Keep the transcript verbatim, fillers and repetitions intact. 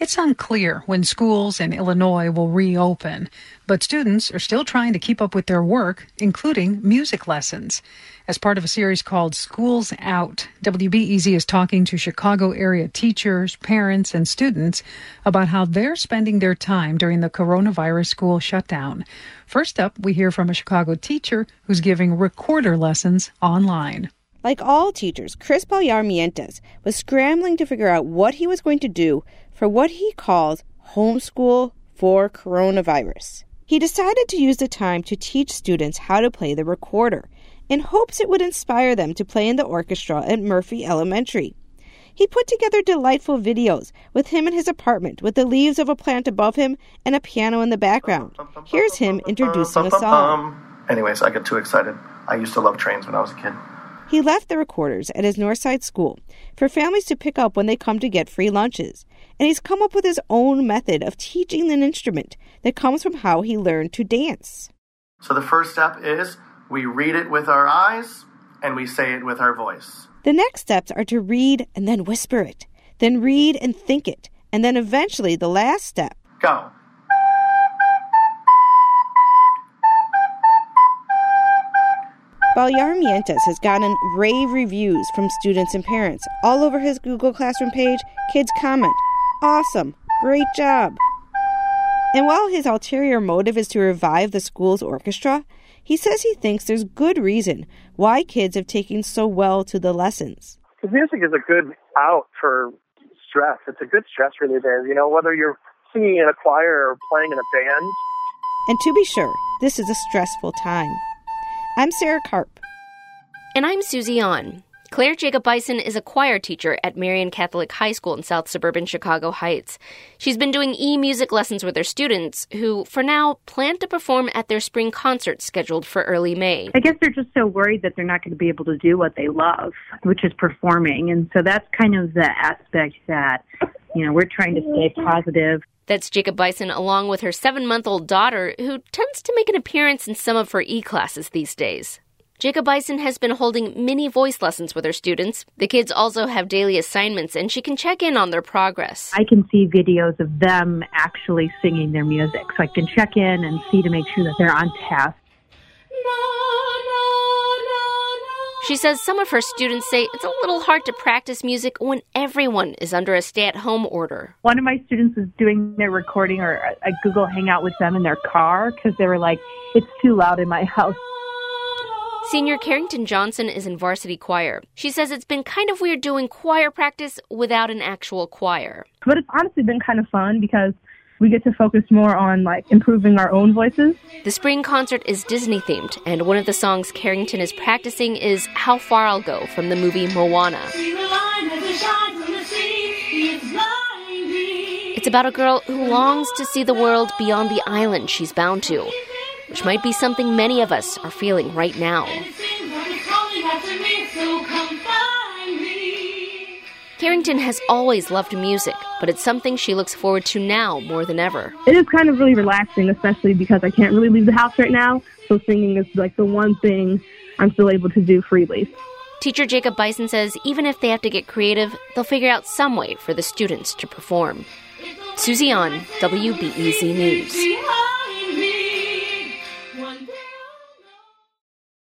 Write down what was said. It's unclear when schools in Illinois will reopen, but students are still trying to keep up with their work, including music lessons. As part of a series called Schools Out, W B E Z is talking to Chicago area teachers, parents, and students about how they're spending their time during the coronavirus school shutdown. First up, we hear from a Chicago teacher who's giving recorder lessons online. Like all teachers, Chris Ballarmientes was scrambling to figure out what he was going to do for what he calls homeschool for coronavirus. He decided to use the time to teach students how to play the recorder in hopes it would inspire them to play in the orchestra at Murphy Elementary. He put together delightful videos with him in his apartment with the leaves of a plant above him and a piano in the background. Here's him introducing a song. Anyways, I get too excited. I used to love trains when I was a kid. He left the recorders at his Northside school for families to pick up when they come to get free lunches. And he's come up with his own method of teaching an instrument that comes from how he learned to dance. So the first step is we read it with our eyes and we say it with our voice. The next steps are to read and then whisper it, then read and think it, and then eventually the last step. Go. Ballarmientes has gotten rave reviews from students and parents all over his Google Classroom page. Kids comment, "Awesome, great job." And while his ulterior motive is to revive the school's orchestra, he says he thinks there's good reason why kids have taken so well to the lessons. Because music is a good out for stress. It's a good stress reliever, you know, whether you're singing in a choir or playing in a band. And to be sure, this is a stressful time. I'm Sarah Karp. And I'm Susie An. Claire Jacobsen is a choir teacher at Marian Catholic High School in South Suburban Chicago Heights. She's been doing e-music lessons with her students who, for now, plan to perform at their spring concert scheduled for early May. I guess they're just so worried that they're not going to be able to do what they love, which is performing. And so that's kind of the aspect that, you know, we're trying to stay positive. That's Jacobsen, along with her seven-month-old daughter, who tends to make an appearance in some of her e-classes these days. Jacobsen has been holding mini voice lessons with her students. The kids also have daily assignments, and she can check in on their progress. I can see videos of them actually singing their music, so I can check in and see to make sure that they're on task. She says some of her students say it's a little hard to practice music when everyone is under a stay-at-home order. One of my students was doing their recording or a Google Hangout with them in their car because they were like, it's too loud in my house. Senior Carrington Johnson is in varsity choir. She says it's been kind of weird doing choir practice without an actual choir. But it's honestly been kind of fun because we get to focus more on, like, improving our own voices. The spring concert is Disney-themed, and one of the songs Carrington is practicing is How Far I'll Go from the movie Moana. It's about a girl who longs to see the world beyond the island she's bound to, which might be something many of us are feeling right now. Carrington has always loved music, but it's something she looks forward to now more than ever. It is kind of really relaxing, especially because I can't really leave the house right now, so singing is like the one thing I'm still able to do freely. Teacher Jacobsen says even if they have to get creative, they'll figure out some way for the students to perform. Susie An, W B E Z News.